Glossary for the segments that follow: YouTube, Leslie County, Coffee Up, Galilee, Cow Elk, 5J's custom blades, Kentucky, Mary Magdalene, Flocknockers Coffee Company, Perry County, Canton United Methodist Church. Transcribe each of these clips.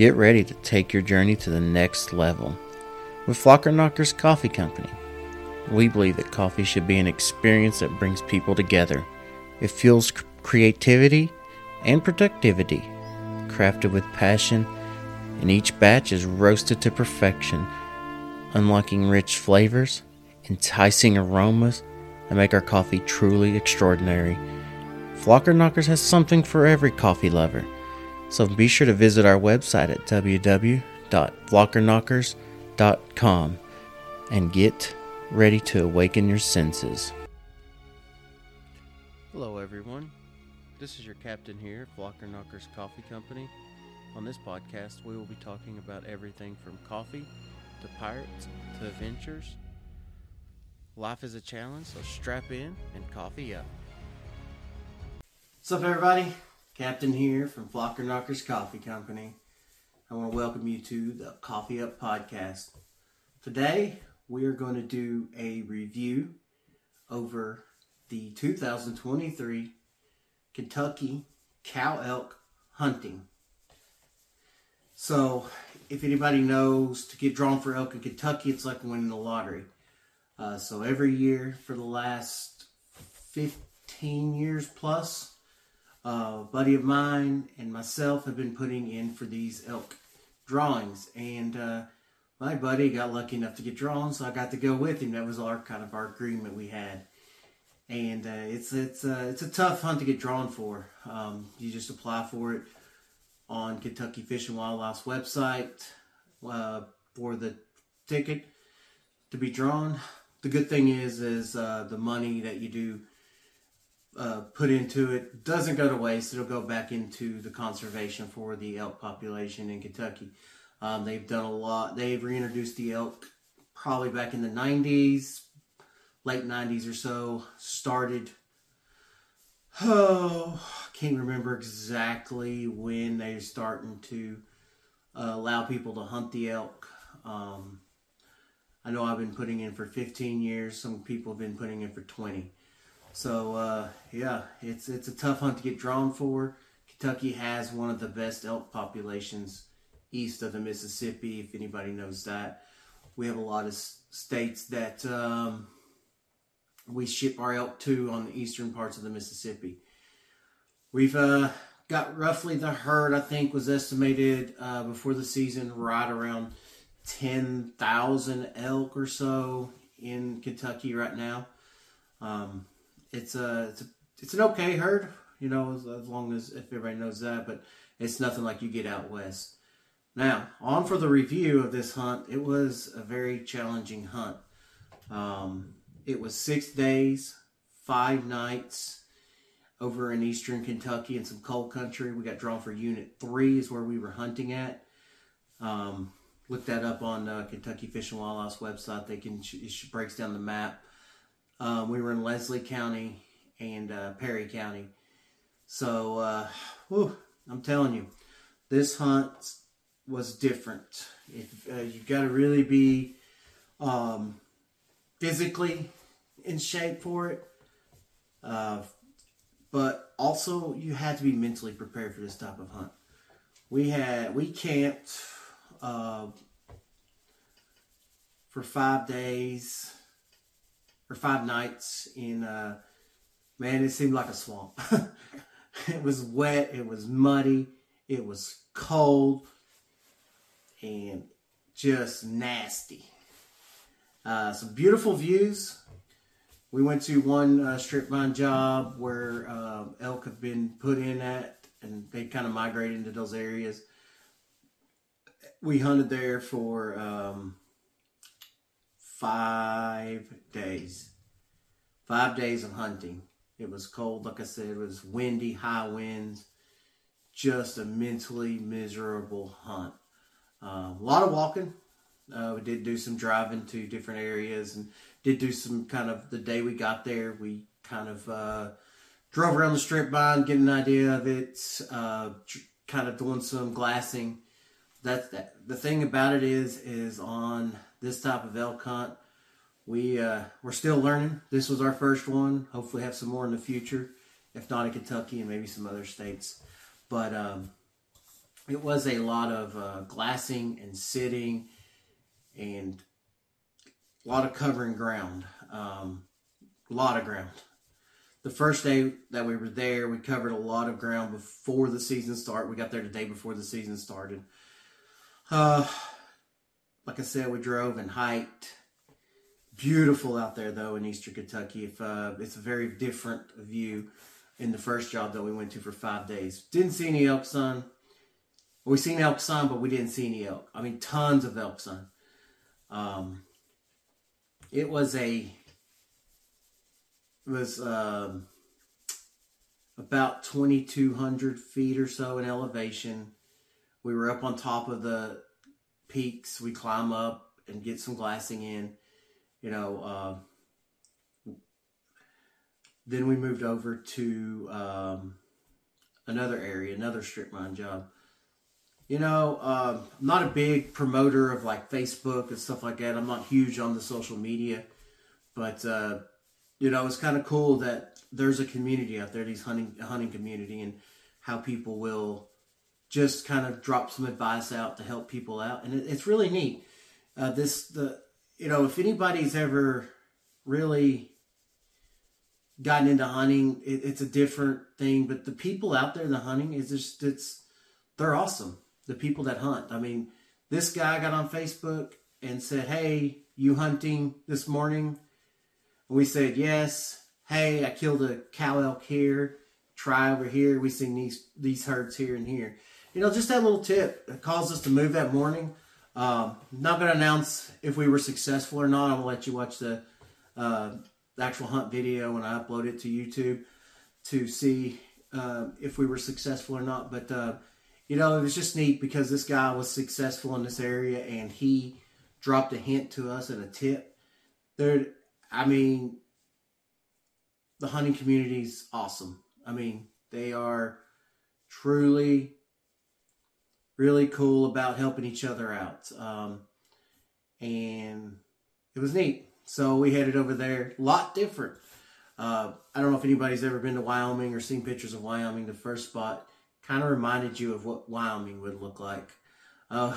Get ready to take your journey to the next level with Flocknockers Coffee Company. We believe that coffee should be an experience that brings people together. It fuels creativity and productivity, crafted with passion, and each batch is roasted to perfection, unlocking rich flavors, enticing aromas, and make our coffee truly extraordinary. Flocknockers has something for every coffee lover. So be sure to visit our website at www.flocknockers.com and get ready to awaken your senses. Hello everyone, this is your captain here at Flocknockers Coffee Company. On this podcast we will be talking about everything from coffee to pirates to adventures. Life is a challenge, so strap in and coffee up. What's up everybody? Captain here from Flocknockers Coffee Company. I want to welcome you to the Coffee Up podcast. Today, we are going to do a review over the 2023 Kentucky Cow Elk hunting. So, if anybody knows, to get drawn for elk in Kentucky, it's like winning the lottery. So every year for the last 15 years plus, a buddy of mine and myself have been putting in for these elk drawings, and my buddy got lucky enough to get drawn, so I got to go with him. That was our agreement we had, and it's a tough hunt to get drawn for. You just apply for it on Kentucky Fish and Wildlife's website for the ticket to be drawn. The good thing is the money that you do put into it doesn't go to waste. It'll go back into the conservation for the elk population in Kentucky. They've done a lot. They've reintroduced the elk probably back in the 90s, late 90s or so. Started, can't remember exactly when they're starting to allow people to hunt the elk. I know I've been putting in for 15 years. Some people have been putting in for 20. So, it's a tough hunt to get drawn for. Kentucky has one of the best elk populations east of the Mississippi, if anybody knows that. We have a lot of states that we ship our elk to on the eastern parts of the Mississippi. We've got roughly the herd, I think, was estimated before the season right around 10,000 elk or so in Kentucky right now. It's an okay herd, as long as if everybody knows that, but it's nothing like you get out west. Now, on for the review of this hunt. It was a very challenging hunt. It was 6 days, 5 nights over in eastern Kentucky in some cold country. We got drawn for Unit 3 is where we were hunting at. Look that up on Kentucky Fish and Wildlife's website. It breaks down the map. We were in Leslie County and Perry County. So, I'm telling you, this hunt was different. You've got to really be physically in shape for it. But also, you had to be mentally prepared for this type of hunt. We camped for 5 days. For 5 nights in, it seemed like a swamp. It was wet, it was muddy, it was cold, and just nasty. Some beautiful views. We went to one strip mine job where elk have been put in at, and they kind of migrated into those areas. We hunted there for 5 days. 5 days of hunting. It was cold, like I said. It was windy, high winds. Just a mentally miserable hunt. A lot of walking. We did do some driving to different areas, and did do some the day we got there, we drove around the strip mine, getting an idea of it, doing some glassing. That the thing about it is on this type of elk hunt, we're still learning. This was our first one. Hopefully have some more in the future, if not in Kentucky and maybe some other states. But It was a lot of glassing and sitting and a lot of covering ground, a lot of ground. The first day that we were there, we covered a lot of ground before the season started. We got there the day before the season started. Like I said, we drove and hiked. Beautiful out there, though, in Eastern Kentucky. It's a very different view in the first job that we went to for 5 days. Didn't see any elk sign. We seen elk sign, but we didn't see any elk. I mean, tons of elk sign. It was a... about 2,200 feet or so in elevation. We were up on top of the peaks. We climb up and get some glassing in, you know. Then we moved over to another area, another strip mine job. You know, I'm not a big promoter of like Facebook and stuff like that. I'm not huge on the social media, but you know, it's kind of cool that there's a community out there, these hunting community, and how people will just kind of drop some advice out to help people out. And it's really neat. You know, if anybody's ever really gotten into hunting, it's a different thing. But the people out there, the hunting is just, they're awesome. The people that hunt. I mean, this guy got on Facebook and said, "Hey, you hunting this morning?" We said, "Yes. Hey, I killed a cow elk here. Try over here. We seen these herds here and here." You know, just that little tip caused us to move that morning. Not going to announce if we were successful or not. I will let you watch the actual hunt video when I upload it to YouTube to see if we were successful or not. But, you know, it was just neat because this guy was successful in this area and he dropped a hint to us and a tip. I mean, the hunting community's awesome. I mean, they are truly really cool about helping each other out. And it was neat. So we headed over there. A lot different. I don't know if anybody's ever been to Wyoming or seen pictures of Wyoming. The first spot kind of reminded you of what Wyoming would look like.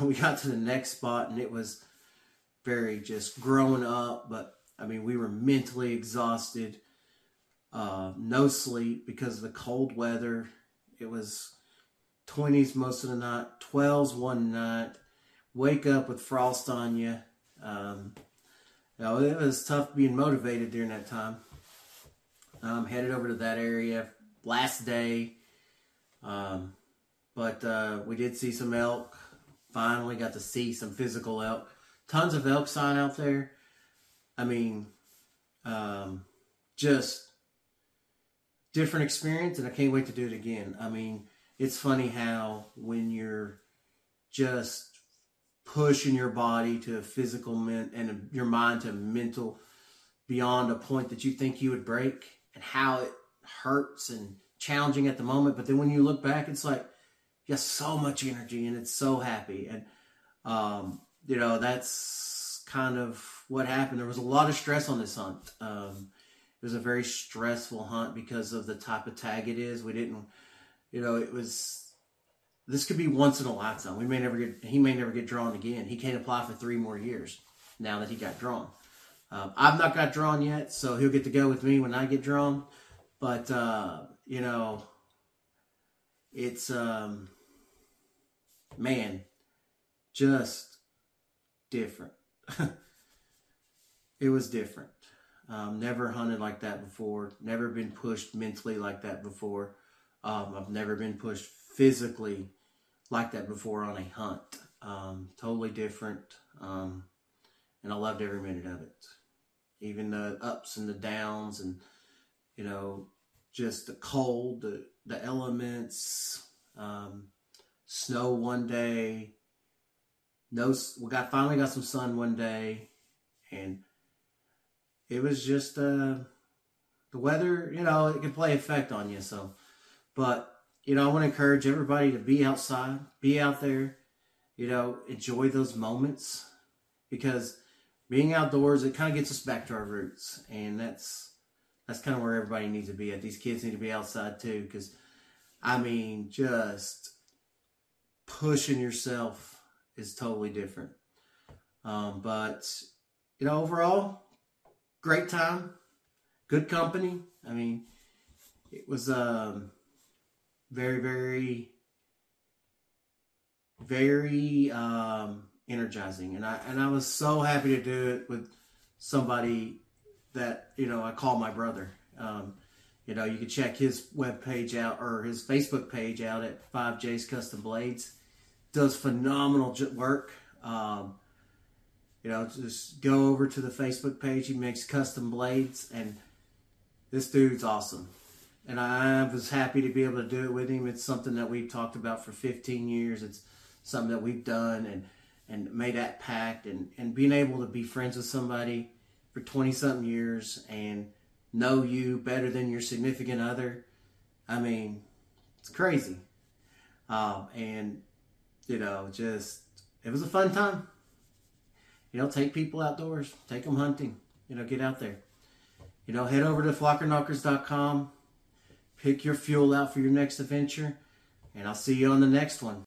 We got to the next spot, and it was very just growing up, but I mean, we were mentally exhausted, no sleep because of the cold weather. It was 20s most of the night, 12s one night, wake up with frost on you. You know, it was tough being motivated during that time. Headed over to that area last day, but we did see some elk. Finally got to see some physical elk. Tons of elk sign out there. I mean, just different experience, and I can't wait to do it again. I mean, it's funny how when you're just pushing your body to a physical and your mind to a mental beyond a point that you think you would break, and how it hurts and challenging at the moment. But then when you look back, it's like you have so much energy and it's so happy. And, you know, that's kind of what happened. There was a lot of stress on this hunt. It was a very stressful hunt because of the type of tag it is. We didn't, you know, it was, this could be once in a lifetime. He may never get drawn again. He can't apply for 3 more years now that he got drawn. I've not got drawn yet, so he'll get to go with me when I get drawn. But, you know, it's, man, just different. It was different. Never hunted like that before. Never been pushed mentally like that before. I've never been pushed physically like that before on a hunt. Totally different. And I loved every minute of it. Even the ups and the downs and, you know, just the cold, the elements, snow one day. Finally got some sun one day. And it was just the weather, you know, it can play effect on you. So, but, you know, I want to encourage everybody to be outside, be out there, you know, enjoy those moments, because being outdoors, it kind of gets us back to our roots. And that's kind of where everybody needs to be at. These kids need to be outside too, because, I mean, just pushing yourself is totally different. But, you know, overall, great time, good company. I mean, it was very, very, very energizing. And I was so happy to do it with somebody that, you know, I call my brother. You know, you can check his webpage out or his Facebook page out at 5J's Custom Blades. Does phenomenal work. You know, just go over to the Facebook page. He makes custom blades, and this dude's awesome. And I was happy to be able to do it with him. It's something that we've talked about for 15 years. It's something that we've done and made that pact, and being able to be friends with somebody for 20-something years and know you better than your significant other. I mean, it's crazy. And, you know, just, it was a fun time. You know, take people outdoors. Take them hunting. You know, get out there. You know, head over to flocknockers.com. Pick your fuel out for your next adventure. And I'll see you on the next one.